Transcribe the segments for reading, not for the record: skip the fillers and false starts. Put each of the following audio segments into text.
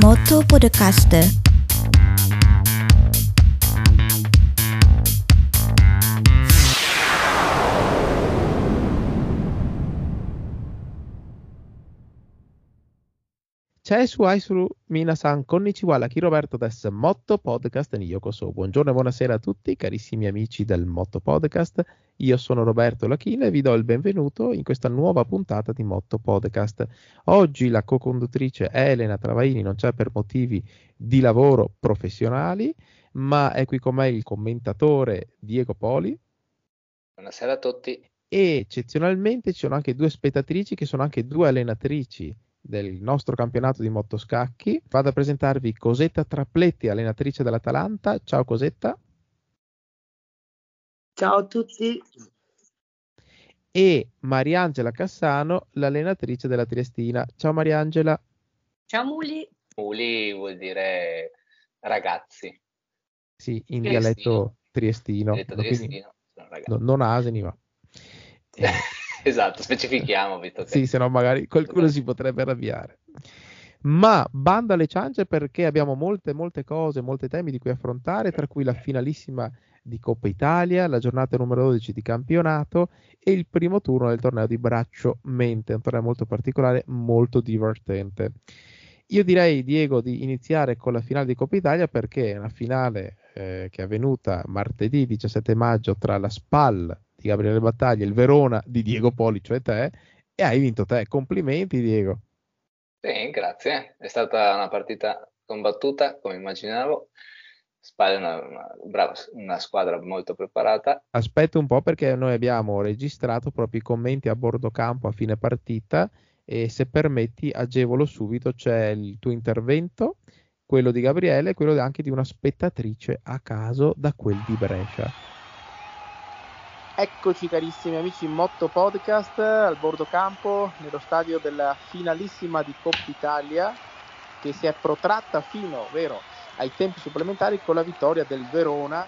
Motto Podcast. C'è su Aisuru Minasan konnichiwa, chi Roberto des Motto Podcast ni yokoso. Buongiorno e buonasera a tutti carissimi amici del Motto Podcast. Io sono Roberto Lachina e vi do il benvenuto in questa nuova puntata di Motto Podcast. Oggi la co-conduttrice Elena Travaini non c'è per motivi di lavoro professionali, ma è qui con me il commentatore Diego Poli. Buonasera a tutti. E eccezionalmente ci sono anche due spettatrici che sono anche due allenatrici del nostro campionato di Mottoscacchi. Vado a presentarvi Cosetta Trapletti, allenatrice dell'Atalanta. Ciao Cosetta. Ciao a tutti. E Mariangela Cassano, l'allenatrice della Triestina. Ciao Mariangela. Ciao Muli. Muli vuol dire ragazzi. Sì, in dialetto triestino. Dialetto triestino. Non asini, ma... Esatto, specifichiamo. Vito, sì, se no magari qualcuno si potrebbe arrabbiare. Ma bando alle ciance perché abbiamo molte cose, molti temi di cui affrontare, tra cui la finalissima di Coppa Italia, la giornata numero 12 di campionato e il primo turno del torneo di BraccioMente, un torneo molto particolare, molto divertente. Io direi, Diego, di iniziare con la finale di Coppa Italia perché è una finale che è avvenuta martedì 17 maggio tra la SPAL di Gabriele Battaglia, il Verona di Diego Poli, cioè te, e hai vinto te. Complimenti Diego. Sì, grazie. È stata una partita combattuta, come immaginavo. Spalla è una squadra molto preparata. Aspetta un po' perché noi abbiamo registrato proprio i commenti a bordo campo a fine partita e se permetti agevolo subito, c'è il tuo intervento, quello di Gabriele e quello anche di una spettatrice a caso da quel di Brescia. Eccoci carissimi amici Motto Podcast al bordo campo nello stadio della finalissima di Coppa Italia che si è protratta fino ai tempi supplementari con la vittoria del Verona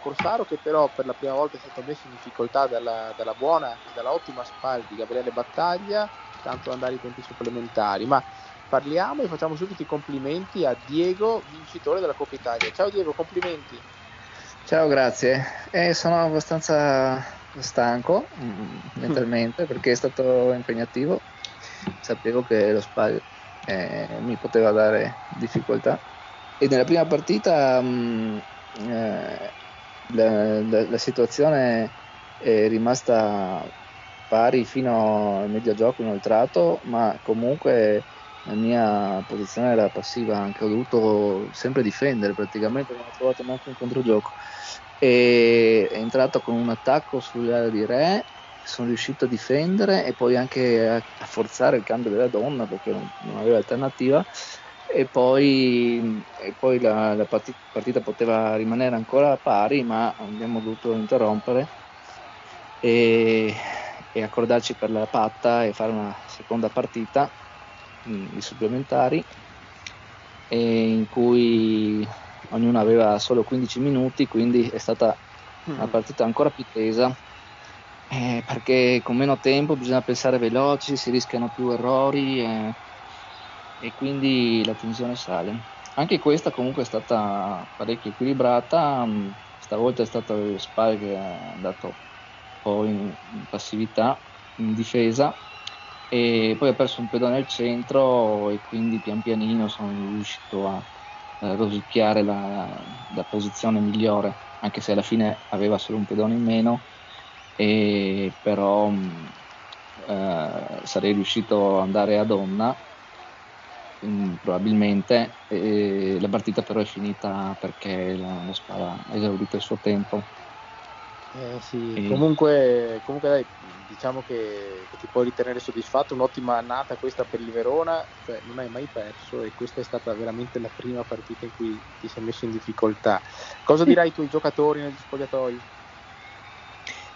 Corsaro, che però per la prima volta è stato messo in difficoltà dalla buona e dall'ottima SPAL di Gabriele Battaglia, tanto andare ai tempi supplementari. Ma parliamo e facciamo subito i complimenti a Diego, vincitore della Coppa Italia. Ciao Diego, complimenti. Ciao, grazie. Sono abbastanza stanco mentalmente perché è stato impegnativo. Sapevo che lo SPAL mi poteva dare difficoltà e nella prima partita la situazione è rimasta pari fino al medio gioco inoltrato, ma comunque la mia posizione era passiva, anche ho dovuto sempre difendere praticamente, non ho trovato neanche un controgioco. E è entrato con un attacco sull'area di Re, sono riuscito a difendere e poi anche a forzare il cambio della donna perché non aveva alternativa e poi la partita poteva rimanere ancora pari, ma abbiamo dovuto interrompere e accordarci per la patta e fare una seconda partita di supplementari in cui ognuno aveva solo 15 minuti, quindi è stata una partita ancora più tesa perché con meno tempo bisogna pensare veloci, si rischiano più errori e quindi la tensione sale. Anche questa comunque è stata parecchio equilibrata, stavolta è stato lo SPAL che è andato un po' in passività, in difesa, e poi ha perso un pedone al centro e quindi pian pianino sono riuscito a rosicchiare la posizione migliore, anche se alla fine aveva solo un pedone in meno, e però sarei riuscito ad andare a donna probabilmente. La partita però è finita perché la SPAL ha esaurito il suo tempo. Sì. Comunque dai, diciamo che ti puoi ritenere soddisfatto, un'ottima annata questa per il Verona, cioè non hai mai perso e questa è stata veramente la prima partita in cui ti sei messo in difficoltà. Cosa dirai tu ai giocatori negli spogliatoi?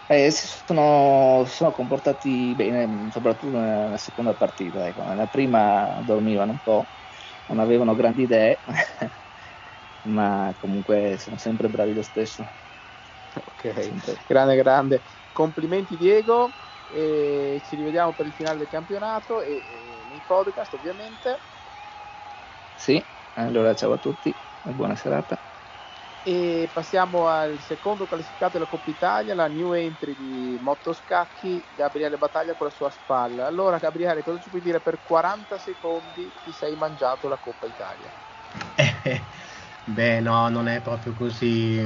Si sono comportati bene, soprattutto nella seconda partita, ecco. Nella prima dormivano un po', non avevano grandi idee ma comunque sono sempre bravi lo stesso. Ok, sempre. grande complimenti Diego e ci rivediamo per il finale del campionato e nei podcast ovviamente. Sì, allora ciao a tutti e buona serata. E passiamo al secondo classificato della Coppa Italia, la new entry di Mottoscacchi, Gabriele Battaglia con la sua spalla. Allora Gabriele, cosa ci puoi dire? Per 40 secondi ti sei mangiato la Coppa Italia. Beh no, non è proprio così,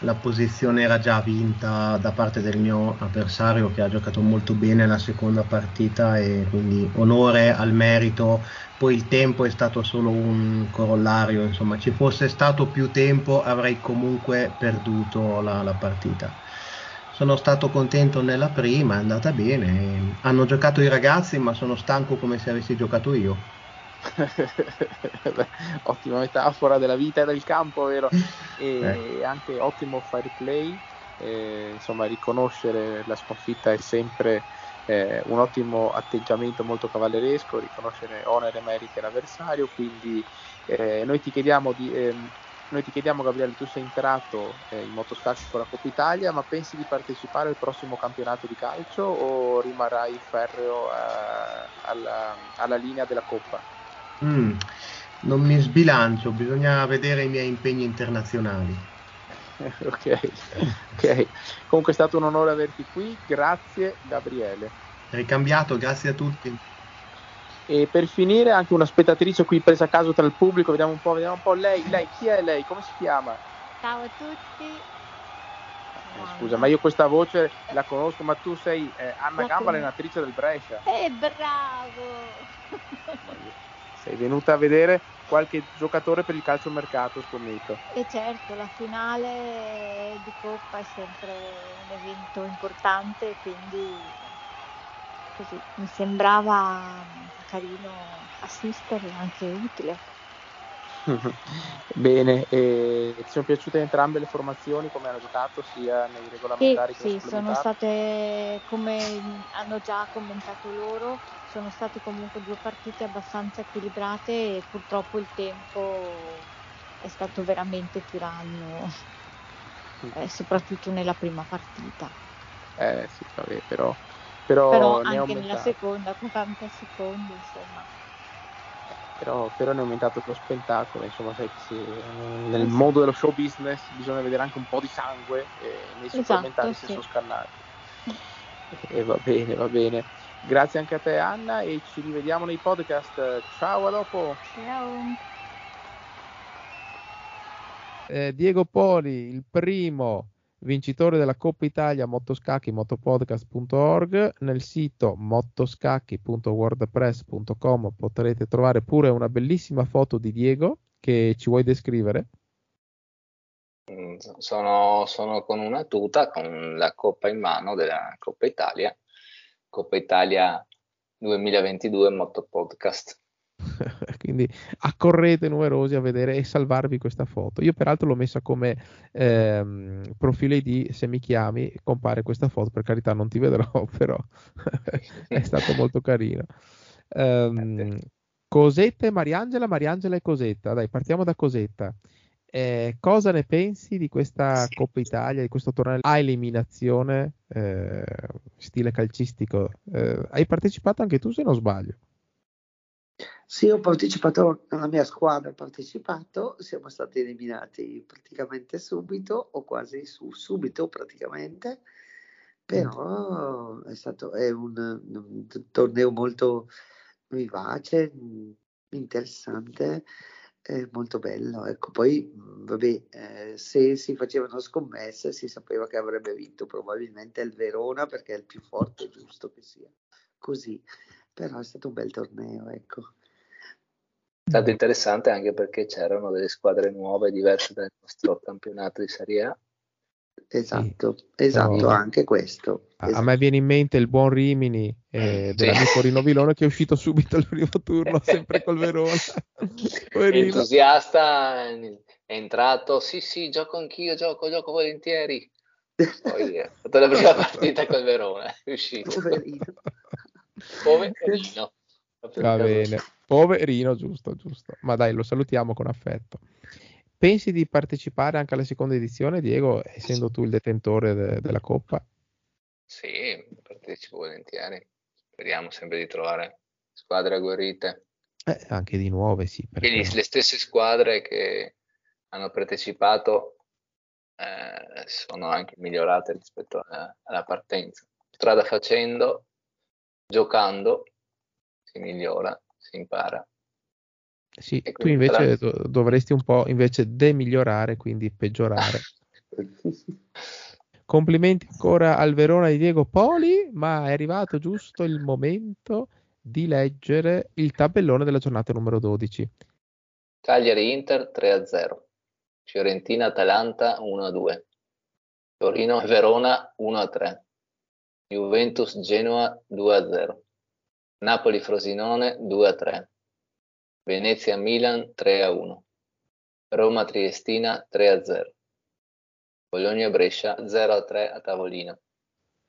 la posizione era già vinta da parte del mio avversario, che ha giocato molto bene la seconda partita, e quindi onore al merito. Poi il tempo è stato solo un corollario, insomma, ci fosse stato più tempo avrei comunque perduto la partita. Sono stato contento nella prima, è andata bene, hanno giocato i ragazzi, ma sono stanco come se avessi giocato io. Ottima metafora della vita e del campo, vero? E anche ottimo fair play, insomma, riconoscere la sconfitta è sempre un ottimo atteggiamento, molto cavalleresco, riconoscere onere e merito all'avversario. Quindi noi ti chiediamo Gabriele, tu sei entrato in Mottoscacchi con la Coppa Italia, ma pensi di partecipare al prossimo campionato di calcio o rimarrai ferreo alla linea della Coppa? Non mi sbilancio, bisogna vedere i miei impegni internazionali. Ok. Comunque è stato un onore averti qui, grazie Gabriele. Ricambiato, grazie a tutti. E per finire anche una spettatrice qui presa a caso tra il pubblico, vediamo un po' lei, chi è lei? Come si chiama? Ciao a tutti. Scusa, ma io questa voce la conosco, ma tu sei Anna Gambale, allenatrice del Brescia. Bravo. Sei venuta a vedere qualche giocatore per il calciomercato, scommetto. E certo, la finale di Coppa è sempre un evento importante, quindi così mi sembrava carino assistere, anche utile. Bene, ti sono piaciute entrambe le formazioni, come hanno giocato sia nei regolamentari che nei supplementari? Sì, sono state, come hanno già commentato loro, sono state comunque due partite abbastanza equilibrate e purtroppo il tempo è stato veramente tiranno, soprattutto nella prima partita. Sì, vabbè, però anche nella seconda, 40 secondi, insomma. Però ne è aumentato lo spettacolo, insomma, nel mondo dello show business bisogna vedere anche un po' di sangue, nei supplementari si sono scannati. E va bene. Grazie anche a te Anna, e ci rivediamo nei podcast. Ciao, a dopo. Ciao. Diego Poli, il primo vincitore della Coppa Italia Mottoscacchi, mottopodcast.org. nel sito mottoscacchi.wordpress.com potrete trovare pure una bellissima foto di Diego, che ci vuoi descrivere? Sono con una tuta con la coppa in mano della Coppa Italia 2022 Motto Podcast. Quindi accorrete numerosi a vedere e salvarvi questa foto. Io peraltro l'ho messa come profilo ID, se mi chiami compare questa foto, per carità non ti vedrò, però è stato molto carino. Cosetta e Mariangela e Cosetta, dai, partiamo da Cosetta. Cosa ne pensi di questa Coppa Italia, di questo torneo a eliminazione stile calcistico? Hai partecipato anche tu, se non sbaglio? Sì, ho partecipato, la mia squadra ha partecipato, siamo stati eliminati praticamente subito, o quasi subito praticamente, però è un torneo molto vivace, interessante, molto bello. Ecco, poi se si facevano scommesse si sapeva che avrebbe vinto probabilmente il Verona, perché è il più forte, giusto che sia così, però è stato un bel torneo, ecco. È stato interessante anche perché c'erano delle squadre nuove diverse dal nostro campionato di Serie A. Esatto, però anche questo. A me viene in mente il buon Rimini dell'amico Rino Vilone, che è uscito subito al primo turno, sempre col Verona. Entusiasta, è entrato, sì, gioco anch'io volentieri. Poi ha fatto la prima partita col Verona, è uscito. Poverino. Va bene, poverino, giusto. Ma dai, lo salutiamo con affetto. Pensi di partecipare anche alla seconda edizione, Diego, essendo tu il detentore della Coppa? Sì, partecipo volentieri. Speriamo sempre di trovare squadre agguerrite. Anche di nuove, sì. Perché... Quindi le stesse squadre che hanno partecipato sono anche migliorate rispetto alla partenza. Strada facendo, giocando, si migliora, si impara. Sì, tu invece dovresti un po' invece demigliorare, quindi peggiorare. Complimenti ancora al Verona di Diego Poli, ma è arrivato giusto il momento di leggere il tabellone della giornata numero 12. Cagliari-Inter 3-0, Fiorentina-Atalanta 1-2, Torino-Verona 1-3, Juventus-Genoa 2-0, Napoli-Frosinone 2-3, Venezia-Milan 3-1, Roma-Triestina 3-0, Bologna-Brescia 0-3 a tavolino.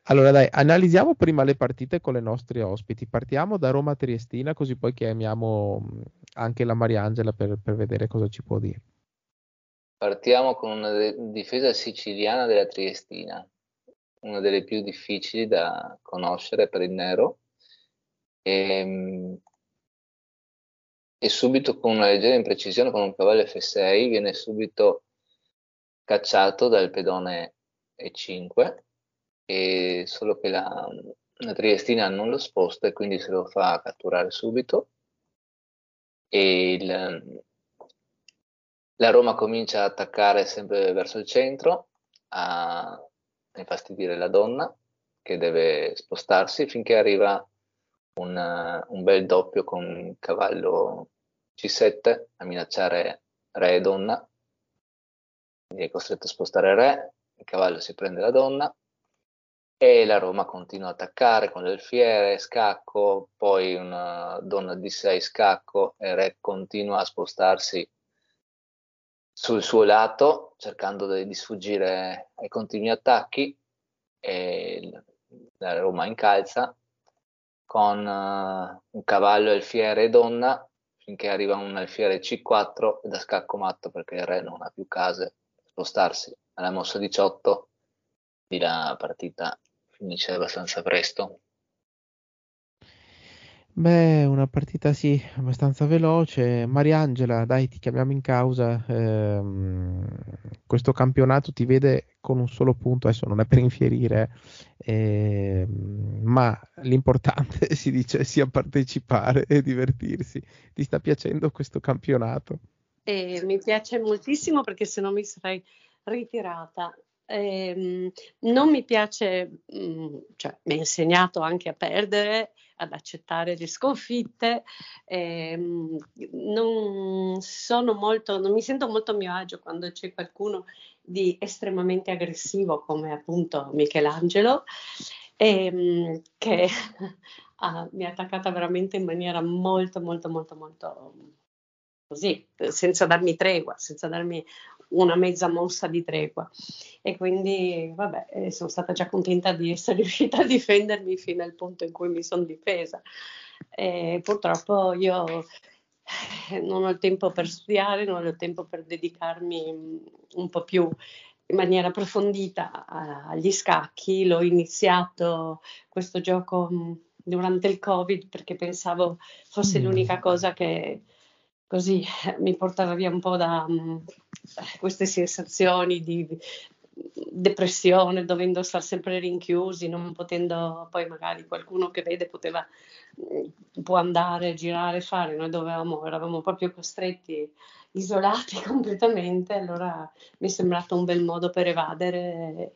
Allora dai, analizziamo prima le partite con le nostre ospiti. Partiamo da Roma-Triestina, così poi chiamiamo anche la Mariangela per vedere cosa ci può dire. Partiamo con una difesa siciliana della Triestina, una delle più difficili da conoscere per il nero, e subito con una leggera imprecisione, con un cavallo F6, viene subito cacciato dal pedone E5, e solo che la Triestina non lo sposta e quindi se lo fa catturare subito, e la Roma comincia ad attaccare sempre verso il centro, a infastidire la donna che deve spostarsi, finché arriva un bel doppio con cavallo C7 a minacciare re e donna, quindi è costretto a spostare re, il cavallo si prende la donna e la Roma continua ad attaccare con l'alfiere, scacco, poi una donna D6, scacco, e re continua a spostarsi sul suo lato cercando di sfuggire ai continui attacchi, e la Roma incalza con un cavallo, alfiere e donna, finché arriva un alfiere C4 da scacco matto, perché il re non ha più case spostarsi. Alla mossa 18 di la partita finisce abbastanza presto. Beh, una partita sì, abbastanza veloce. Mariangela, dai, ti chiamiamo in causa. Questo campionato ti vede con un solo punto, adesso non è per infierire, ma l'importante, si dice, sia partecipare e divertirsi. Ti sta piacendo questo campionato? Mi piace moltissimo, perché se no mi sarei ritirata. Non mi piace, cioè mi ha insegnato anche a perdere, ad accettare le sconfitte, non mi sento molto a mio agio quando c'è qualcuno di estremamente aggressivo come appunto Michelangelo, che mi ha attaccata veramente in maniera molto molto molto molto così, senza darmi tregua, senza darmi una mezza mossa di tregua, e quindi vabbè, sono stata già contenta di essere riuscita a difendermi fino al punto in cui mi sono difesa, e purtroppo io non ho il tempo per studiare, non ho il tempo per dedicarmi un po' più in maniera approfondita agli scacchi. L'ho iniziato questo gioco durante il Covid, perché pensavo fosse l'unica cosa che così mi portava via un po' da queste sensazioni di depressione, dovendo stare sempre rinchiusi, non potendo, poi magari qualcuno che vede può andare, girare, fare, noi eravamo proprio costretti, isolati completamente, allora mi è sembrato un bel modo per evadere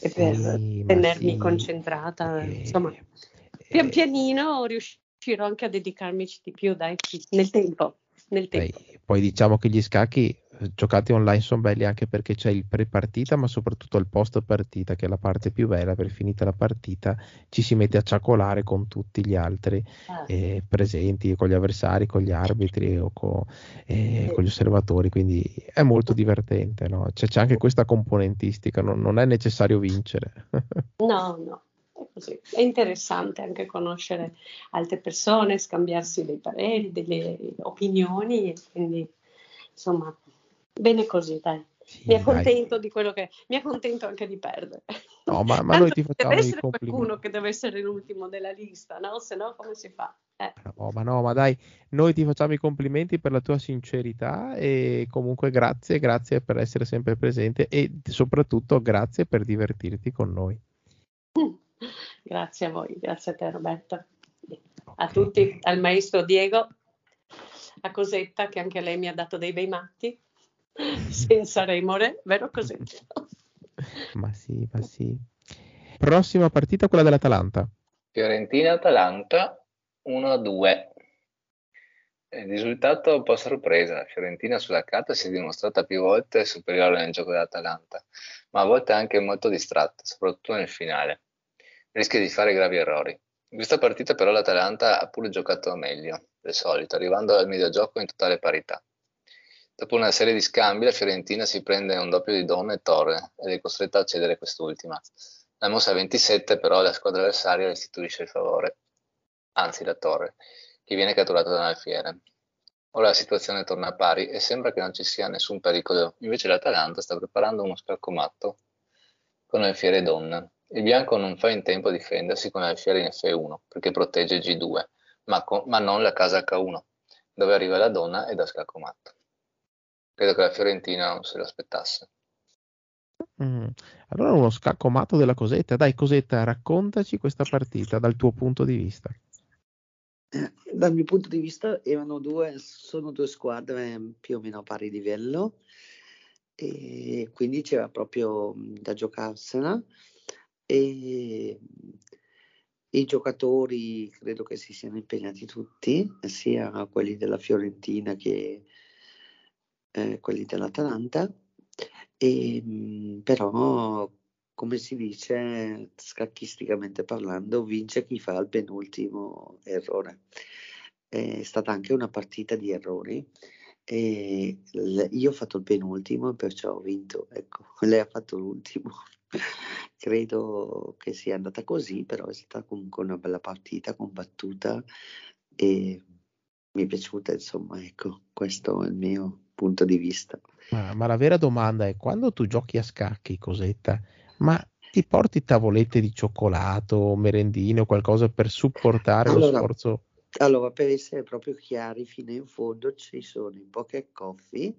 e per tenermi concentrata, insomma, pian pianino riuscirò anche a dedicarmi di più, dai, nel tempo. Poi diciamo che gli scacchi giocati online sono belli anche perché c'è il pre-partita, ma soprattutto il post-partita, che è la parte più bella, per finita la partita ci si mette a ciacolare con tutti gli altri presenti, con gli avversari, con gli arbitri o con gli osservatori, quindi è molto divertente, no? C'è anche questa componentistica, non è necessario vincere. no. Così. È interessante anche conoscere altre persone, scambiarsi dei pareri, delle opinioni, e quindi insomma bene così, dai. Sì, mi accontento di quello che mi accontento anche di perdere. No, ma noi ti facciamo deve essere qualcuno che deve essere l'ultimo della lista, no? Se no come si fa? No, ma dai, noi ti facciamo i complimenti per la tua sincerità e comunque grazie per essere sempre presente e soprattutto grazie per divertirti con noi. Grazie a voi, grazie a te Roberto, a tutti, al maestro Diego, a Cosetta che anche lei mi ha dato dei bei matti, senza remore, vero Cosetta? Ma sì. Prossima partita quella dell'Atalanta. Fiorentina-Atalanta 1-2. Il risultato un po' sorpresa, la Fiorentina sulla carta si è dimostrata più volte superiore nel gioco dell'Atalanta, ma a volte anche molto distratta, soprattutto nel finale. Rischia di fare gravi errori. In questa partita però l'Atalanta ha pure giocato meglio del solito, arrivando al mediogioco in totale parità. Dopo una serie di scambi la Fiorentina si prende un doppio di Donne e Torre ed è costretta a cedere quest'ultima. La mossa 27 però la squadra avversaria restituisce il favore, anzi la Torre, che viene catturata da un alfiere. Ora la situazione torna a pari e sembra che non ci sia nessun pericolo, invece l'Atalanta sta preparando uno spaccomatto con alfiere Donna. Il bianco non fa in tempo a difendersi con l'alfiere in F1 perché protegge G2, ma non la casa H1, dove arriva la Donna e da scaccomatto. Credo che la Fiorentina non se lo aspettasse. Allora uno scacco matto della Cosetta. Dai Cosetta, raccontaci questa partita dal tuo punto di vista. Dal mio punto di vista sono due squadre più o meno a pari livello e quindi c'era proprio da giocarsela e i giocatori credo che si siano impegnati tutti, sia quelli della Fiorentina che quelli dell'Atalanta. E, però come si dice scacchisticamente parlando, vince chi fa il penultimo errore. È stata anche una partita di errori e io ho fatto il penultimo, perciò ho vinto, ecco. Lei ha fatto l'ultimo. Credo che sia andata così, però è stata comunque una bella partita combattuta e mi è piaciuta, insomma, ecco, questo è il mio punto di vista. Ma la vera domanda è, quando tu giochi a scacchi, Cosetta, ma ti porti tavolette di cioccolato, merendine o qualcosa per supportare lo sforzo? Allora, per essere proprio chiari, fino in fondo ci sono i pocket coffee,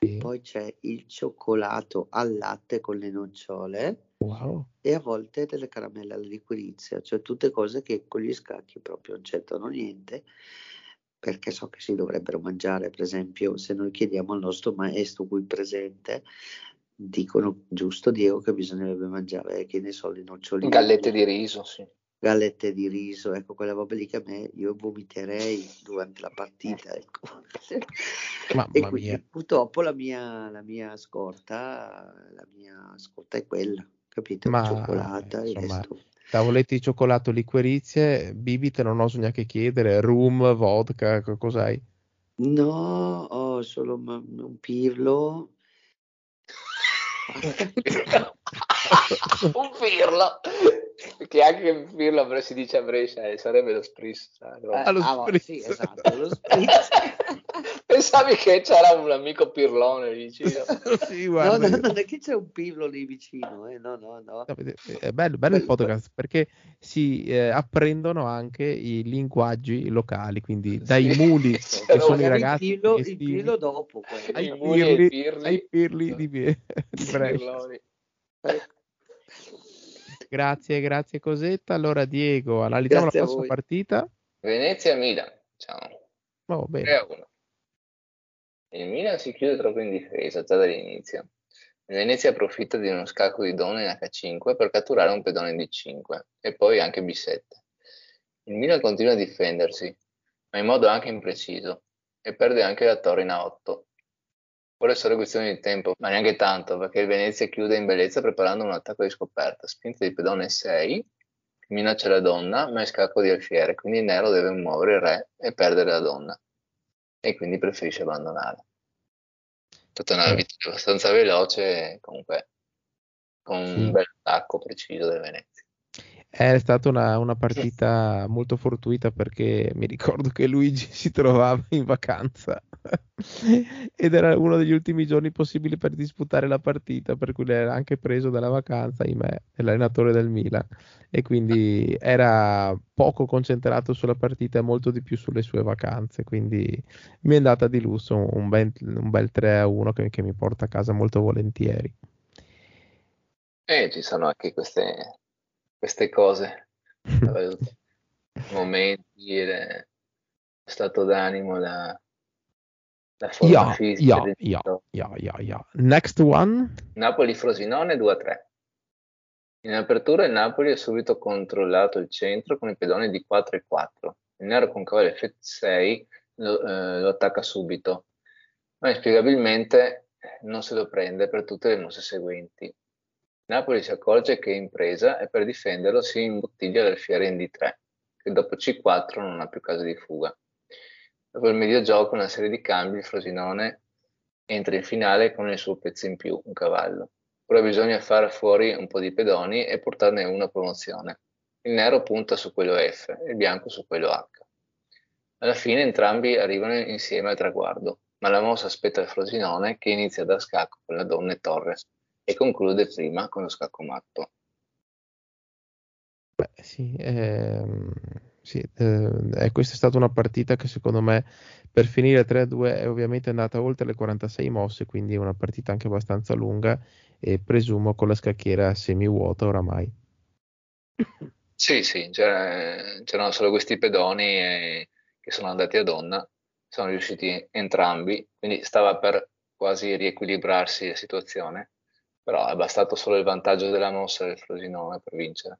sì. Poi c'è il cioccolato al latte con le nocciole, wow. E a volte delle caramelle alla liquirizia, cioè tutte cose che con gli scacchi proprio non c'entrano niente, perché so che si dovrebbero mangiare. Per esempio, se noi chiediamo al nostro maestro qui presente, dicono giusto Diego che bisognerebbe mangiare, che ne so, le noccioline, gallette di riso, sì. Gallette di riso, ecco, quella roba lì che a me, io vomiterei durante la partita, ecco. Mamma e quindi mia. Purtroppo la mia scorta è quella, capito? Ma cioccolata, insomma, tavoletti di cioccolato, liquirizie, bibite, non oso neanche chiedere, rum, vodka, cos'hai? No, ho solo un pirlo. Un pirlo, che anche il pirlo però si dice a Brescia sarebbe lo spritz, no? Spritz. Sì, esatto, lo spritz. Pensavi che c'era un amico pirlone vicino? Sì, guarda. No, perché c'è un pirlo lì vicino, no. È bello il podcast perché si apprendono anche i linguaggi locali, quindi dai muli che sono i ragazzi il pirlo dopo ai pirli di Brescia. Grazie Cosetta. Allora Diego, analizziamo la prossima partita. Venezia-Milan, diciamo. Oh, bene. Il Milan si chiude troppo in difesa già dall'inizio. Il Venezia approfitta di uno scacco di Donne in H5 per catturare un pedone in D5 e poi anche B7. Il Milan continua a difendersi, ma in modo anche impreciso, e perde anche la torre in A8. Ora è solo questione di tempo, ma neanche tanto, perché il Venezia chiude in bellezza preparando un attacco di scoperta. Spinta di pedone 6, minaccia la Donna, ma è scacco di alfiere, quindi il nero deve muovere il re e perdere la Donna. E quindi preferisce abbandonare. Tutta una vita abbastanza veloce, comunque, con un bel attacco preciso del Venezia. È stata una partita molto fortuita perché mi ricordo che Luigi si trovava in vacanza ed era uno degli ultimi giorni possibili per disputare la partita, per cui era anche preso dalla vacanza, ahimè, l'allenatore del Milan, e quindi era poco concentrato sulla partita e molto di più sulle sue vacanze, quindi mi è andata di lusso un bel 3-1 che mi porta a casa molto volentieri. Ci sono anche queste cose, momenti, lo stato d'animo, la forma fisica. Next one. Napoli-Frosinone 2-3. In apertura il Napoli ha subito controllato il centro con i pedoni di 4-4. Il nero con cavallo F6 lo attacca subito, ma inspiegabilmente non se lo prende per tutte le mosse seguenti. Napoli si accorge che è in presa e per difenderlo si imbottiglia l'alfiere in D3, che dopo C4 non ha più casa di fuga. Dopo il mediogioco, una serie di cambi, il Frosinone entra in finale con il suo pezzo in più, un cavallo. Ora bisogna far fuori un po' di pedoni e portarne una promozione. Il nero punta su quello F, il bianco su quello H. Alla fine entrambi arrivano insieme al traguardo, ma la mossa aspetta il Frosinone, che inizia da scacco con la donna e Torres e conclude prima con lo scacco matto. Questa è stata una partita che secondo me per finire 3-2 è ovviamente andata oltre le 46 mosse, quindi è una partita anche abbastanza lunga e presumo con la scacchiera semivuota oramai. Sì, c'erano solo questi pedoni che sono andati a donna, sono riusciti entrambi, quindi stava per quasi riequilibrarsi la situazione, però è bastato solo il vantaggio della mossa del Frosinone per vincere.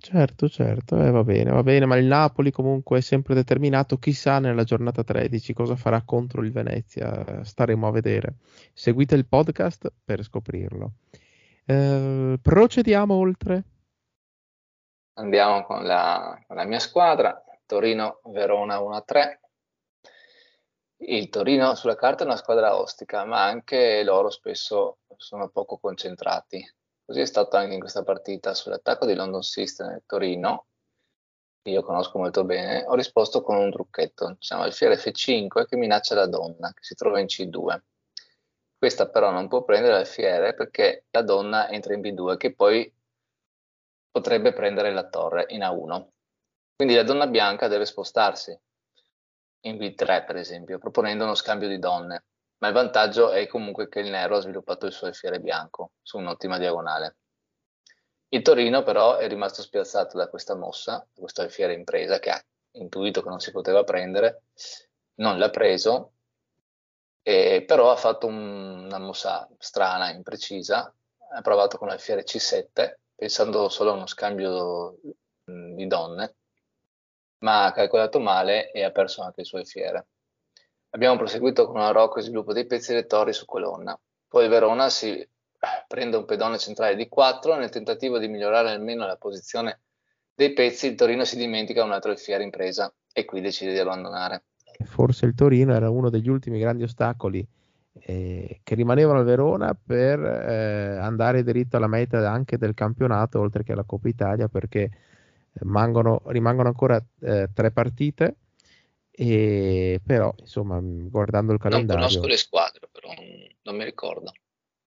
Certo, va bene, ma il Napoli comunque è sempre determinato, chissà nella giornata 13 cosa farà contro il Venezia, staremo a vedere. Seguite il podcast per scoprirlo. Procediamo oltre. Andiamo con la mia squadra, Torino-Verona 1-3. Il Torino sulla carta è una squadra ostica, ma anche loro spesso sono poco concentrati. Così è stato anche in questa partita. Sull'attacco di London System nel Torino, che io conosco molto bene, ho risposto con un trucchetto, alfiere F5 che minaccia la donna, che si trova in C2. Questa però non può prendere l'alfiere perché la donna entra in B2, che poi potrebbe prendere la torre in A1. Quindi la donna bianca deve spostarsi in B3, per esempio, proponendo uno scambio di donne. Ma il vantaggio è comunque che il nero ha sviluppato il suo alfiere bianco su un'ottima diagonale. Il Torino però è rimasto spiazzato da questa mossa, da questo alfiere in presa che ha intuito che non si poteva prendere, non l'ha preso, però ha fatto una mossa strana, imprecisa, ha provato con l'alfiere C7 pensando solo a uno scambio di donne, ma ha calcolato male e ha perso anche il suo alfiere. Abbiamo proseguito con un arocco e sviluppo dei pezzi delle torri su colonna. Poi il Verona si prende un pedone centrale di 4 nel tentativo di migliorare almeno la posizione dei pezzi. Il Torino si dimentica un altro alfiere in presa e qui decide di abbandonare. Forse il Torino era uno degli ultimi grandi ostacoli che rimanevano al Verona per andare diritto alla meta anche del campionato, oltre che alla Coppa Italia, perché rimangono ancora 3 partite. E però insomma, guardando il calendario, non conosco le squadre, però non mi ricordo.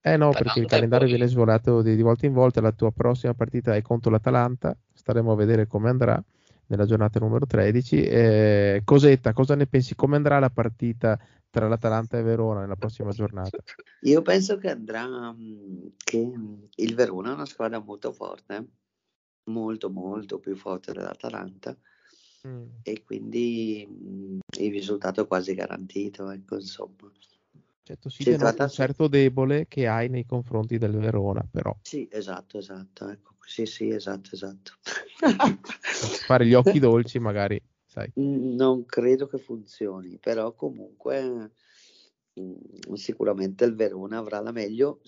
Perché il calendario viene svolato di volta in volta. La tua prossima partita è contro l'Atalanta, staremo a vedere come andrà nella giornata numero 13. Cosetta, cosa ne pensi? Come andrà la partita tra l'Atalanta e Verona nella prossima giornata? Io penso che andrà, che il Verona è una squadra molto forte, molto molto più forte dell'Atalanta, e quindi il risultato è quasi garantito, ecco, insomma. Certo, sì, è un certo debole che hai nei confronti del Verona, però. Sì, esatto, ecco, sì, esatto. Fare gli occhi dolci magari, sai. Non credo che funzioni, però comunque sicuramente il Verona avrà la meglio,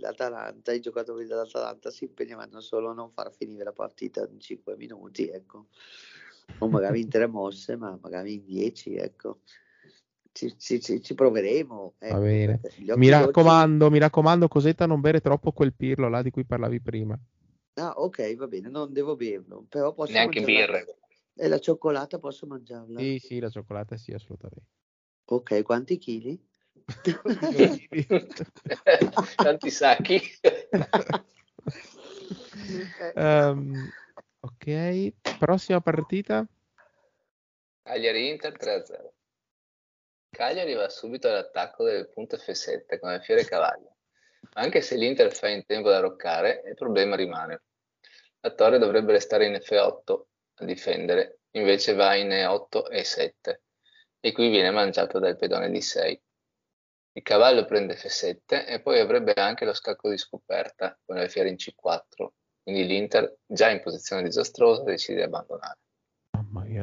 l'Atalanta, i giocatori dell'Atalanta si impegneranno solo a non far finire la partita in 5 minuti, ecco. O magari in 3 mosse, ma magari in 10, ecco. Ci proveremo. Ecco. Va bene. Mi raccomando, Cosetta, non bere troppo quel Pirlo là di cui parlavi prima. Ah, ok, va bene, non devo berlo. Però posso neanche mangiarla. Birra. E la cioccolata posso mangiarla? Sì, la cioccolata sì, assolutamente. Ok, quanti chili? Tanti sacchi. Ok, prossima partita. Cagliari-Inter 3-0. Cagliari va subito all'attacco del punto F7 con il fiore cavallo. Anche se l'Inter fa in tempo da roccare, il problema rimane. La torre dovrebbe restare in F8 a difendere, invece va in E8 e 7, e qui viene mangiato dal pedone di 6. Il cavallo prende F7 e poi avrebbe anche lo scacco di scoperta con il fiore in C4, quindi l'Inter, già in posizione disastrosa, decide di abbandonare.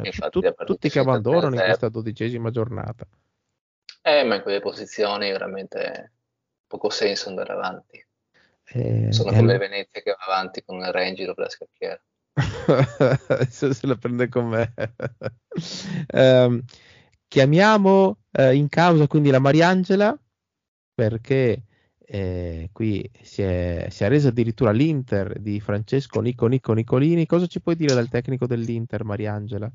Infatti, tutti che abbandonano in questa 12ª giornata. Ma in quelle posizioni veramente poco senso andare avanti. Sono come Venezia che va avanti con un re in giro per la scacchiera. Adesso se la prende con me. Chiamiamo in causa quindi la Mariangela, perché qui si è resa addirittura l'Inter di Francesco Nico Nico Nicolini. Cosa ci puoi dire dal tecnico dell'Inter, Mariangela?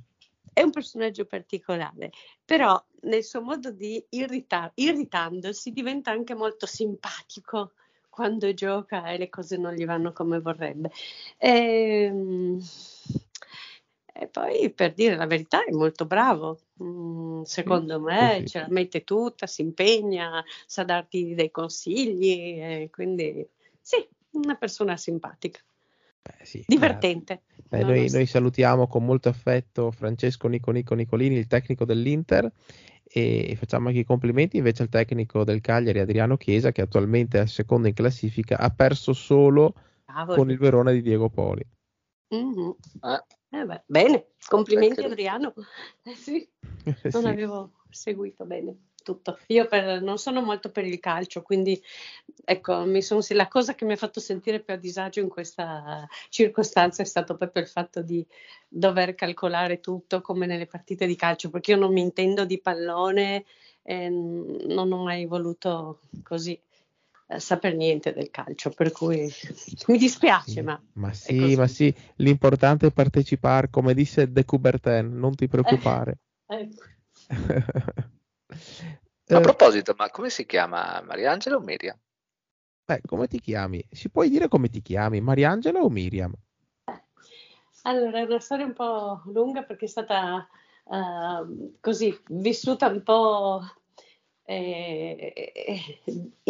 È un personaggio particolare, però nel suo modo di irritandosi diventa anche molto simpatico quando gioca e le cose non gli vanno come vorrebbe. E poi, per dire la verità, è molto bravo. Secondo me sì. Ce la mette tutta, si impegna, sa darti dei consigli, quindi sì, una persona simpatica. Sì, divertente. Noi salutiamo con molto affetto Francesco Nico Nico Nicolini, il tecnico dell'Inter, e facciamo anche i complimenti invece al tecnico del Cagliari Adriano Chiesa, che attualmente è secondo in classifica, ha perso solo con il Verona di Diego Poli. Mm-hmm. Bene, complimenti Adriano. Sì. Non avevo seguito bene tutto. Io non sono molto per il calcio, quindi ecco, la cosa che mi ha fatto sentire più a disagio in questa circostanza è stato proprio il fatto di dover calcolare tutto come nelle partite di calcio, perché io non mi intendo di pallone e non ho mai voluto così saper niente del calcio, per cui mi dispiace. Sì, ma sì, l'importante è partecipare, come disse De Coubertin, non ti preoccupare. A proposito, ma come si chiama, Mariangela o Miriam? Come ti chiami? Si puoi dire come ti chiami, Mariangela o Miriam? Allora, è una storia un po' lunga, perché è stata così vissuta un po' in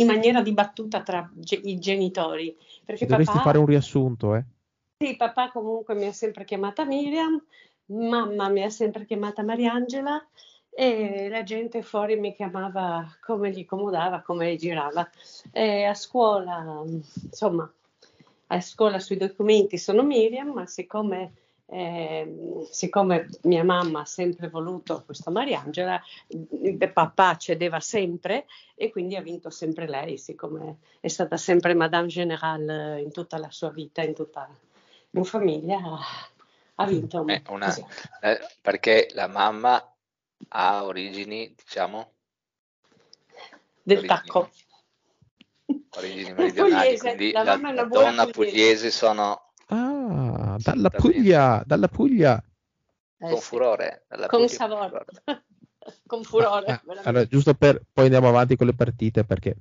maniera dibattuta tra i genitori, perché dovresti fare un riassunto. Sì, papà comunque mi ha sempre chiamata Miriam, mamma mi ha sempre chiamata Mariangela, e la gente fuori mi chiamava come gli comodava, come gli girava. A scuola, insomma, sui documenti sono Miriam, ma siccome mia mamma ha sempre voluto questa Mariangela, papà cedeva sempre e quindi ha vinto sempre lei, siccome è stata sempre Madame Générale in tutta la sua vita, in famiglia ha vinto. Perché la mamma ha origini, diciamo, del Tacco, origini meridionali, quindi la donna pugliese sono dalla Puglia con furore, con furore. Allora, giusto, per poi andiamo avanti con le partite, perché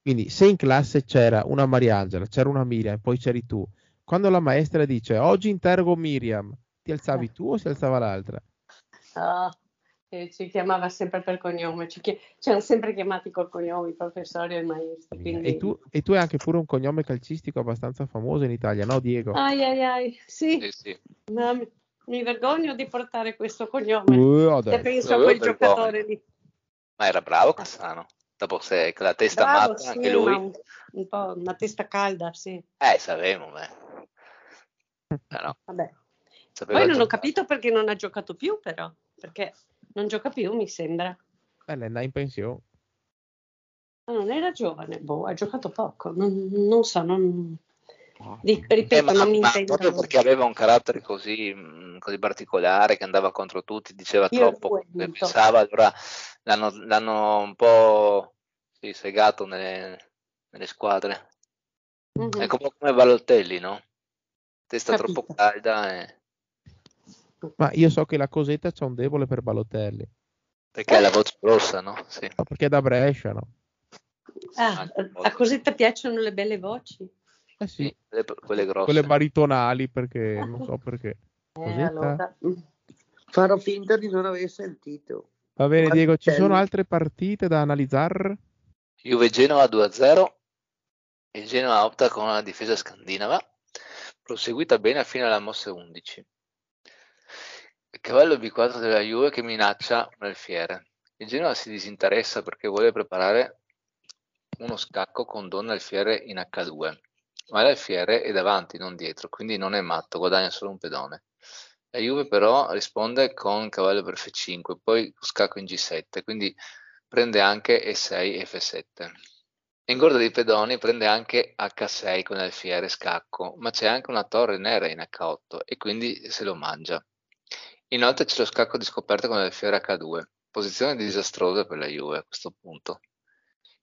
quindi se in classe c'era una Mariangela, c'era una Miriam e poi c'eri tu, quando la maestra dice oggi interrogo Miriam, ti alzavi tu o si alzava l'altra? Ci chiamava sempre per cognome, ci hanno sempre chiamati col cognome i professori e i maestri, quindi... e tu hai anche pure un cognome calcistico abbastanza famoso in Italia, no Diego? Sì. Ma mi vergogno di portare questo cognome, e penso a quel giocatore lì. Ma era bravo Cassano, dopo se con la testa matta, sì, anche lui un po' una testa calda, sì. Saremo, vabbè. Poi non ho capito perché non ha giocato più, però, perché non gioca più, mi sembra. Elena in pensione. Non era giovane, ha giocato poco, non so. Ripeto, non mi intendo. Proprio perché aveva un carattere così particolare, che andava contro tutti, diceva troppo, pensava, allora l'hanno un po' segato nelle squadre. Mm-hmm. È come Balotelli, no? Testa troppo calda. Ma io so che la Cosetta c'ha un debole per Balotelli. Perché è la voce grossa, no? Sì. Perché è da Brescia, no? Ah, a Cosetta piacciono le belle voci? Eh sì, quelle grosse. Quelle baritonali, perché non so perché. Allora, farò finta di non aver sentito. Va bene, Diego, ci sono altre partite da analizzare? Juve-Genoa 2-0. Il Genoa opta con una difesa scandinava, proseguita bene fino alla mossa 11. Il cavallo B4 della Juve che minaccia un alfiere. Il Genoa si disinteressa perché vuole preparare uno scacco con donna alfiere in H2. Ma l'alfiere è davanti, non dietro, quindi non è matto, guadagna solo un pedone. La Juve però risponde con cavallo per F5, poi scacco in G7, quindi prende anche E6 e F7. In gordo di pedoni prende anche H6 con alfiere scacco, ma c'è anche una torre nera in H8 e quindi se lo mangia. Inoltre c'è lo scacco di scoperta con l'alfiere H2, posizione disastrosa per la Juve a questo punto,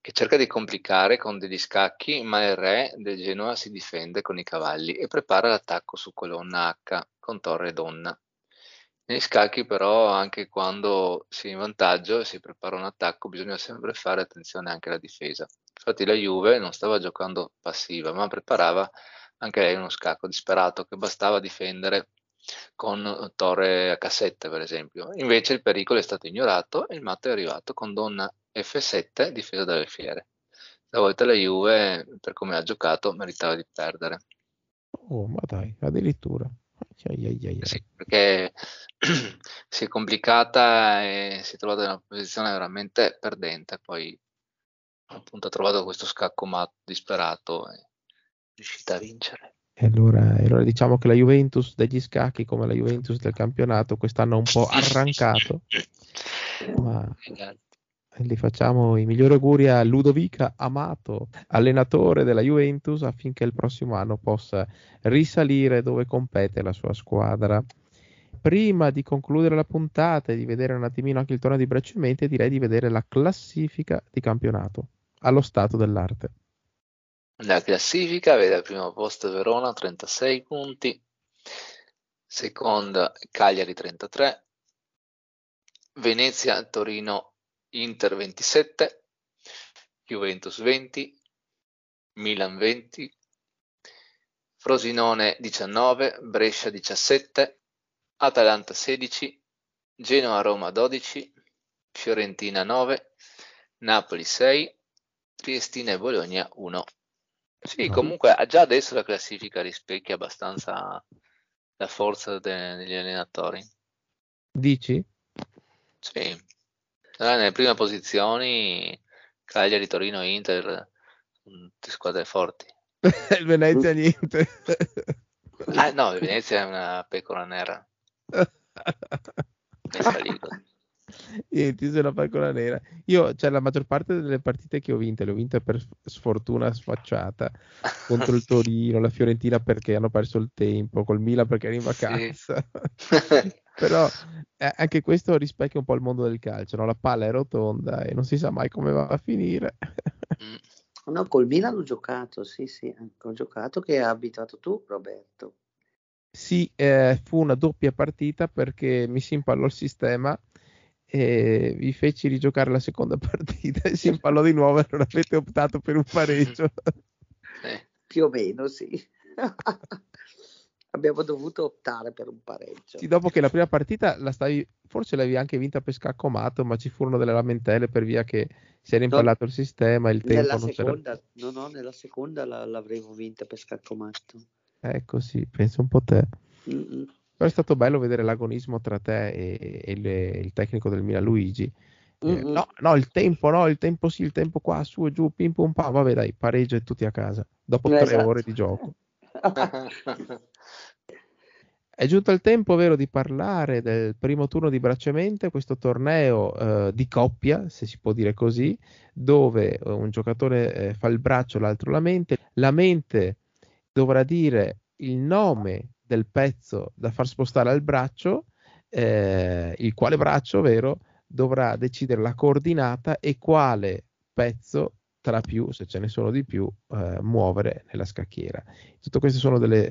che cerca di complicare con degli scacchi, ma il re del Genoa si difende con i cavalli e prepara l'attacco su colonna H con torre donna. Negli scacchi però, anche quando si è in vantaggio e si prepara un attacco, bisogna sempre fare attenzione anche alla difesa. Infatti la Juve non stava giocando passiva, ma preparava anche lei uno scacco disperato che bastava difendere con torre H7 per esempio. Invece il pericolo è stato ignorato e il matto è arrivato con donna F7 difesa dall'alfiere. Stavolta la Juve, per come ha giocato, meritava di perdere. Oh, ma dai, addirittura. Sì, perché si è complicata e si è trovata in una posizione veramente perdente. Poi appunto ha trovato questo scacco matto disperato e è riuscita a vincere. E allora diciamo che la Juventus degli scacchi, come la Juventus del campionato, quest'anno ha un po' arrancato. Ma li facciamo i migliori auguri a Ludovica Amato, allenatore della Juventus, affinché il prossimo anno possa risalire dove compete la sua squadra. Prima di concludere la puntata e di vedere un attimino anche il torneo di BraccioMente, direi di vedere la classifica di campionato allo stato dell'arte. La classifica vede al primo posto Verona 36 punti, seconda Cagliari 33, Venezia, Torino, Inter 27, Juventus 20, Milan 20, Frosinone 19, Brescia 17, Atalanta 16, Genoa Roma 12, Fiorentina 9, Napoli 6, Triestina e Bologna 1. Sì, comunque già adesso la classifica rispecchia abbastanza la forza degli allenatori. Dici? Sì. Nelle prime posizioni Cagliari, Torino, Inter, tutte squadre forti. Il Venezia niente. Ah no, il Venezia è una pecora nera. Niente, sono una pecora nera. Io, cioè, la maggior parte delle partite che ho vinte le ho vinte per sfortuna sfacciata, contro il Torino, la Fiorentina perché hanno perso il tempo, col Milan perché ero in vacanza. Sì. Però anche questo rispecchia un po' il mondo del calcio, no? La palla è rotonda e non si sa mai come va a finire. No, col Milan ho giocato, sì, ho giocato, che hai abitato tu, Roberto. Sì, fu una doppia partita perché mi si impallò il sistema e vi feci rigiocare la seconda partita e si impallò di nuovo e non avete optato per un pareggio. Più o meno, sì. Abbiamo dovuto optare per un pareggio. Sì, dopo che la prima partita forse l'avevi anche vinta per scacco matto, ma ci furono delle lamentele per via che si era impallato il sistema, il tempo non c'era. No, nella seconda l'avremmo vinta per scacco matto. Ecco, sì, penso un po' te. Mm-mm. Però è stato bello vedere l'agonismo tra te e il tecnico del Milan, Luigi. Il tempo sì, il tempo qua, su e giù, pim pum pam, vabbè dai, pareggio e tutti a casa, dopo 3 ore di gioco. È giunto il tempo, vero, di parlare del primo turno di BraccioMente, questo torneo di coppia, se si può dire così, dove un giocatore fa il braccio, l'altro la mente. La mente dovrà dire il nome del pezzo da far spostare al braccio, il quale braccio, vero, dovrà decidere la coordinata e quale pezzo tra più, se ce ne sono di più, muovere nella scacchiera. Tutto questo sono delle,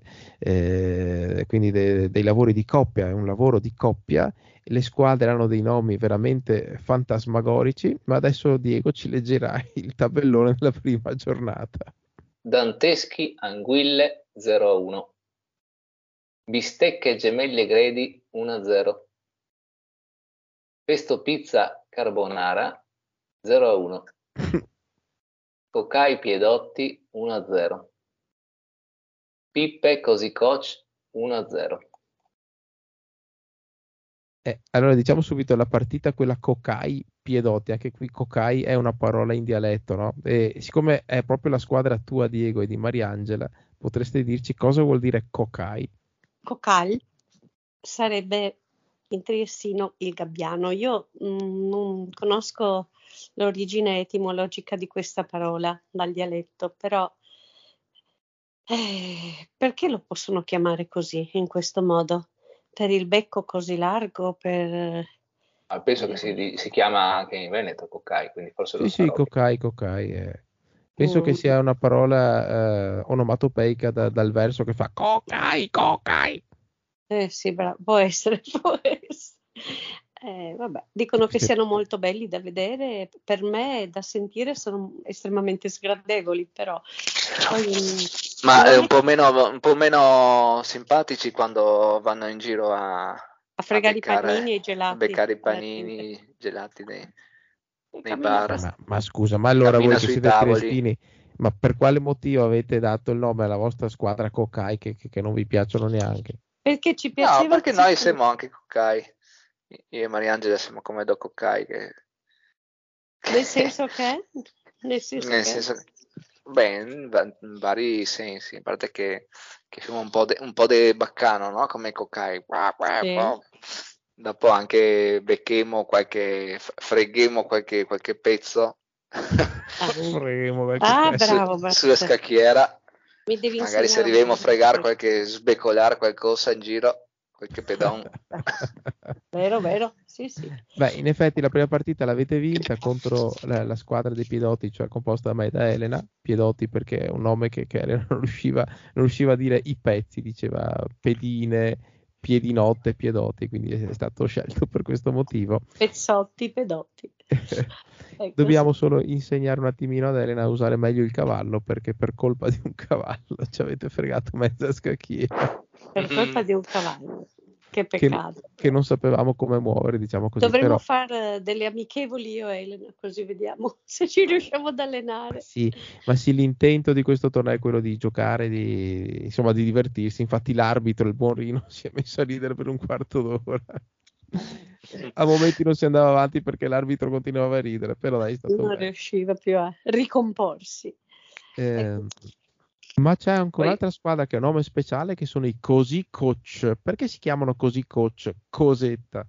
quindi dei lavori di coppia, è un lavoro di coppia. Le squadre hanno dei nomi veramente fantasmagorici, ma adesso Diego ci leggerà il tabellone della prima giornata. Danteschi Anguille 0-1, Bistecche Gemelle Gredi 1-0, Pesto Pizza Carbonara 0-1, Cocai Piedotti 1-0, Pippe Cosicoc 1-0. Allora diciamo subito la partita, quella Cocai Piedotti, anche qui Cocai è una parola in dialetto, no? E siccome è proprio la squadra tua, Diego, e di Mariangela, potreste dirci cosa vuol dire Cocai? Cocal sarebbe in triestino il gabbiano. Io non conosco l'origine etimologica di questa parola dal dialetto, però perché lo possono chiamare così, in questo modo? Per il becco così largo, per... Ah, penso che si chiama anche in Veneto Cocai, quindi forse lo sì, Cocai. Penso che sia una parola onomatopeica dal verso che fa Cocai. Sì, bravo, può essere. Vabbè. Dicono che siano molto belli da vedere, per me da sentire sono estremamente sgradevoli, però poi, ma è un po' meno simpatici quando vanno in giro a fregare i panini e i gelati, a beccare i panini gelati nei bar. Ma scusa, ma allora voi che siete triestini, ma per quale motivo avete dato il nome alla vostra squadra Cocai che non vi piacciono neanche? Perché ci piaceva? No, perché noi siamo anche Cocai. Io e Mariangela siamo come due Cocai che... Nel senso che? Beh, in vari sensi, a parte che fumo un po' de baccano, no? Come Cocai. Sì. Dopo anche becchemo qualche, freghiamo qualche pezzo. Bravo. Sulla scacchiera. Magari se arriviamo a fregare qualche, sbecolare qualcosa in giro, qualche pedone. Vero, sì. Beh, in effetti la prima partita l'avete vinta contro la squadra dei Piedotti, cioè composta da me e da Elena. Piedotti perché è un nome che Elena non riusciva a dire i pezzi, diceva pedine, piedinotte, Piedotti, quindi è stato scelto per questo motivo. Pezzotti, Pedotti. Dobbiamo solo insegnare un attimino ad Elena a usare meglio il cavallo, perché per colpa di un cavallo ci avete fregato mezza scacchiera. Per colpa di un cavallo. Che peccato. Che non sapevamo come muovere, diciamo così. Dovremmo fare delle amichevoli io e Elena, così vediamo se ci riusciamo ad allenare. Sì, ma sì, l'intento di questo torneo è quello di giocare, di divertirsi. Infatti l'arbitro, il buon Rino, si è messo a ridere per un quarto d'ora. A momenti non si andava avanti perché l'arbitro continuava a ridere, però dai, è stato non bello. Riusciva più a ricomporsi. Ecco. Ma c'è ancora un'altra squadra che ha un nome speciale, che sono i Cosicoc. Perché si chiamano Cosicoc? Cosetta?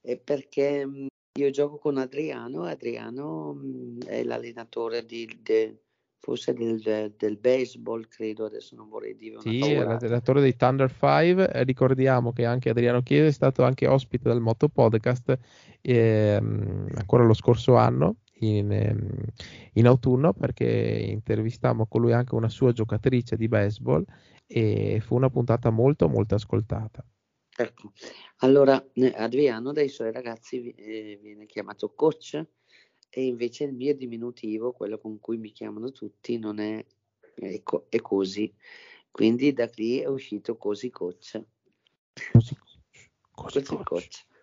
È perché io gioco con Adriano è l'allenatore forse del baseball, credo, adesso non vorrei dire una cosa. Sì, è l'allenatore dei Thunder Five. Ricordiamo che anche Adriano Chiesa è stato anche ospite del Motto Podcast ancora lo scorso anno. In autunno, perché intervistammo con lui anche una sua giocatrice di baseball e fu una puntata molto molto ascoltata. Ecco, allora Adriano dai suoi ragazzi viene chiamato coach, e invece il mio diminutivo, quello con cui mi chiamano tutti, non è è così, quindi da lì è uscito Così coach,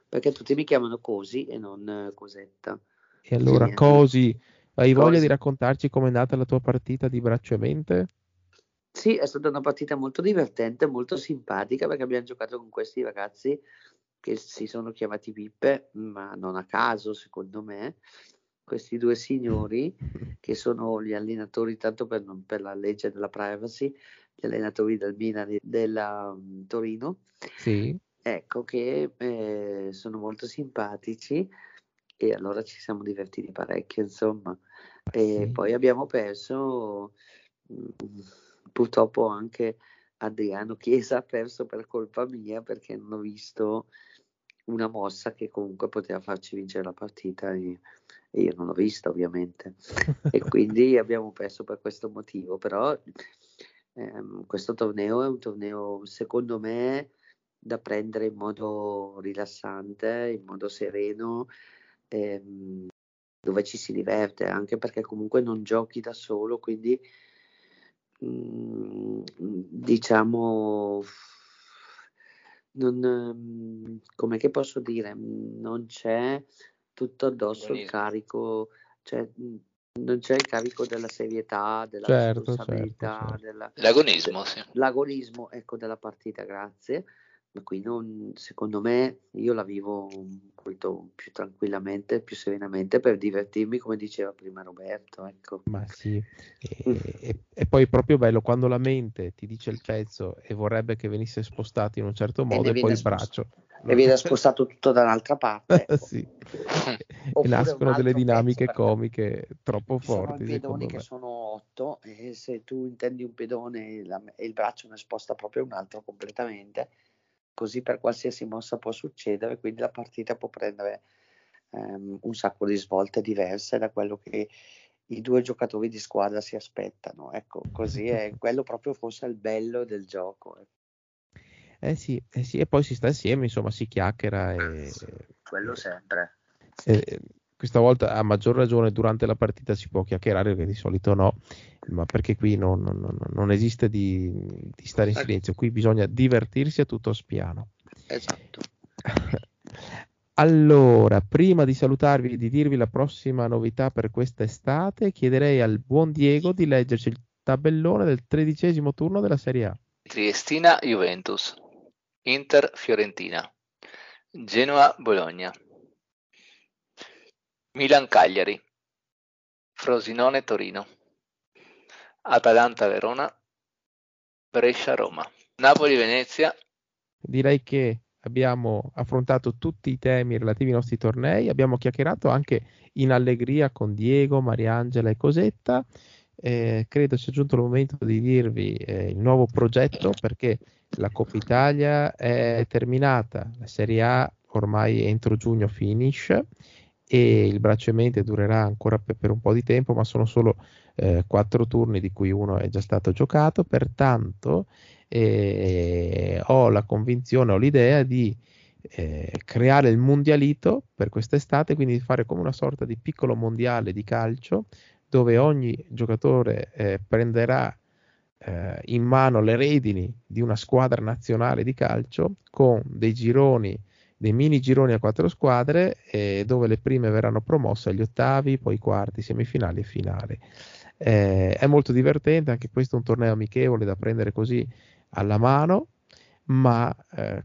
perché tutti mi chiamano Cosi e non Cosetta. E allora, Cosi, hai voglia di raccontarci com'è andata la tua partita di BraccioMente? Sì, è stata una partita molto divertente, molto simpatica, perché abbiamo giocato con questi ragazzi che si sono chiamati Pippe, ma non a caso, secondo me. Questi due signori, che sono gli allenatori, tanto per la legge della privacy, gli allenatori del Milan e della Torino. Sì. Ecco, che sono molto simpatici. E allora ci siamo divertiti parecchio, insomma, e sì. Poi abbiamo perso, purtroppo anche Adriano Chiesa ha perso per colpa mia, perché non ho visto una mossa che comunque poteva farci vincere la partita, e e io non l'ho vista ovviamente e quindi abbiamo perso per questo motivo, però questo torneo è un torneo secondo me da prendere in modo rilassante, in modo sereno, dove ci si diverte, anche perché comunque non giochi da solo, quindi diciamo non, come che posso dire, non c'è tutto addosso il carico, cioè non c'è il carico della serietà, della responsabilità, certo. L'agonismo, sì. L'agonismo, ecco, della partita, grazie. Ma qui non, secondo me, io la vivo molto più tranquillamente, più serenamente, per divertirmi, come diceva prima Roberto, ecco. Ma sì, e poi è proprio bello quando la mente ti dice il pezzo e vorrebbe che venisse spostato in un certo modo, e poi il braccio e viene spostato tutto da un'altra parte, ecco. Sì. E nascono delle dinamiche comiche troppo forti. Sono i pedoni che sono 8, e se tu intendi un pedone e il braccio ne sposta proprio un altro completamente, così per qualsiasi mossa può succedere, quindi la partita può prendere un sacco di svolte diverse da quello che i due giocatori di squadra si aspettano, ecco, così è quello proprio forse il bello del gioco. Sì, e poi si sta insieme, insomma, si chiacchiera e... quello sempre. Questa volta a maggior ragione durante la partita si può chiacchierare, che di solito no, ma perché qui non esiste di stare in silenzio, qui bisogna divertirsi a tutto spiano. Esatto. Allora, prima di salutarvi e di dirvi la prossima novità per quest'estate, chiederei al buon Diego di leggerci il tabellone del 13° turno della Serie A. Triestina Juventus, Inter Fiorentina, Genoa Bologna, Milan Cagliari, Frosinone Torino, Atalanta Verona, Brescia Roma, Napoli Venezia. Direi che abbiamo affrontato tutti i temi relativi ai nostri tornei, abbiamo chiacchierato anche in allegria con Diego, Mariangela e Cosetta. Credo sia giunto il momento di dirvi il nuovo progetto, perché la Coppa Italia è terminata, la Serie A ormai entro giugno finisce e il BraccioMente durerà ancora per un po' di tempo, ma sono solo 4 turni, di cui uno è già stato giocato, pertanto ho la convinzione, ho l'idea di creare il Mundialito per quest'estate, quindi fare come una sorta di piccolo mondiale di calcio, dove ogni giocatore prenderà in mano le redini di una squadra nazionale di calcio, con dei gironi, dei mini gironi a 4 squadre, dove le prime verranno promosse agli ottavi, poi quarti, semifinali e finali. È molto divertente, anche questo è un torneo amichevole da prendere così alla mano, ma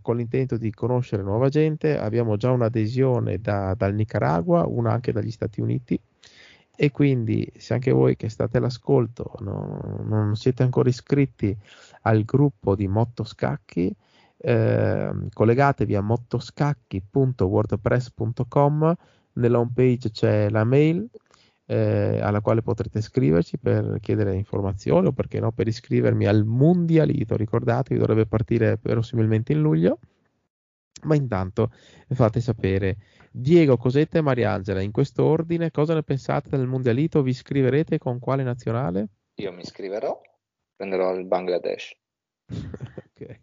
con l'intento di conoscere nuova gente. Abbiamo già un'adesione dal Nicaragua, una anche dagli Stati Uniti, e quindi se anche voi che state all'ascolto non siete ancora iscritti al gruppo di Mottoscacchi, collegatevi a mottoscacchi.wordpress.com, nella home page c'è la mail alla quale potrete scriverci per chiedere informazioni, o perché no, per iscrivermi al Mundialito. Ricordatevi, dovrebbe partire verosimilmente in luglio, ma intanto fate sapere, Diego, Cosetta e Mariangela, in questo ordine, cosa ne pensate del Mundialito? Vi iscriverete con quale nazionale? Io mi iscriverò, prenderò il Bangladesh. Ok.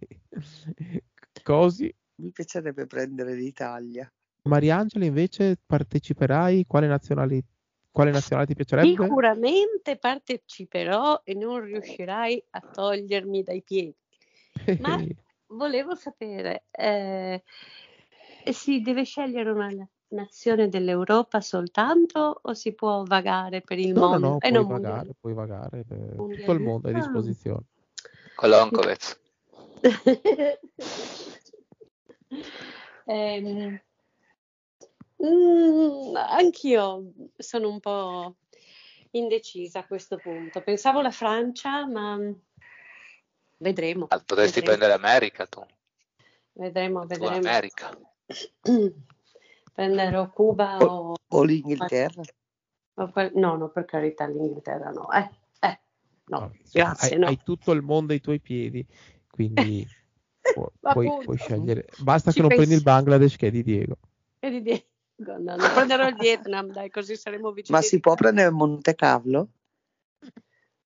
Così. Mi piacerebbe prendere l'Italia. Mariangela, invece, parteciperai? Quale nazionale ti piacerebbe? Sicuramente parteciperò e non riuscirai a togliermi dai piedi. Ma volevo sapere, si deve scegliere una nazione dell'Europa soltanto, o si può vagare per il mondo? No, puoi vagare per tutto il mondo, è a disposizione. Con l'Onkovez. Anch'io sono un po' indecisa a questo punto. Pensavo la Francia, ma vedremo. Potresti prendere l'America tu. Vedremo. L'America. Prenderò Cuba o l'Inghilterra. No, per carità, l'Inghilterra no. No, insomma, grazie. Hai tutto il mondo ai tuoi piedi, quindi puoi scegliere. Basta che non prendi il Bangladesh, che è di Diego. No, non prenderò il Vietnam, dai, così saremo vicini. Ma si può prendere Monte Carlo?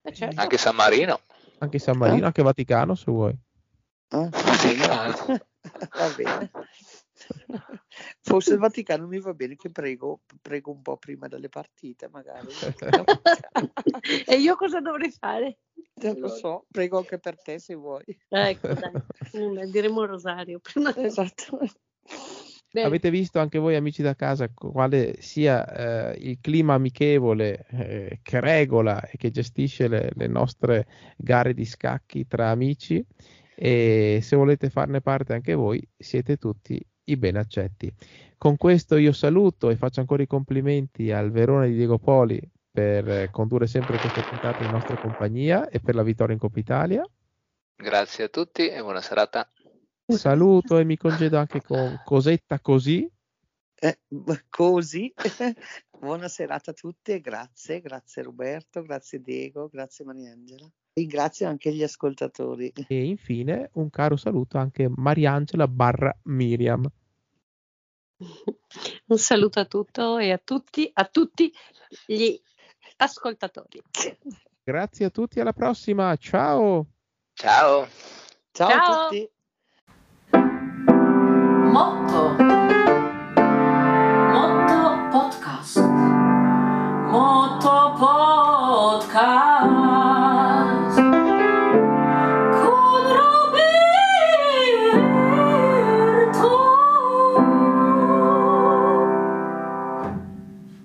Certo. Anche San Marino. Anche San Marino, anche Vaticano se vuoi. Vaticano. Va bene. Forse il Vaticano mi va bene, che prego un po' prima delle partite magari. E io cosa dovrei fare? Non lo so, prego anche per te se vuoi. Ecco, dai, diremo rosario prima. Esatto. Bene. Avete visto anche voi amici da casa quale sia il clima amichevole che regola e che gestisce le nostre gare di scacchi tra amici, e se volete farne parte anche voi siete tutti i ben accetti. Con questo io saluto e faccio ancora i complimenti al Verone di Diego Poli per condurre sempre questa puntata in nostra compagnia e per la vittoria in Coppa Italia. Grazie a tutti e buona serata. Saluto e mi congedo anche con Cosetta così. Buona serata a tutti e grazie Roberto, grazie Diego, grazie Mariangela. Ringrazio anche gli ascoltatori. E infine un caro saluto anche Mariangela / Miriam. Un saluto a tutto e a tutti gli ascoltatori. Grazie a tutti, alla prossima. Ciao. Ciao. Ciao a tutti. Motto Podcast.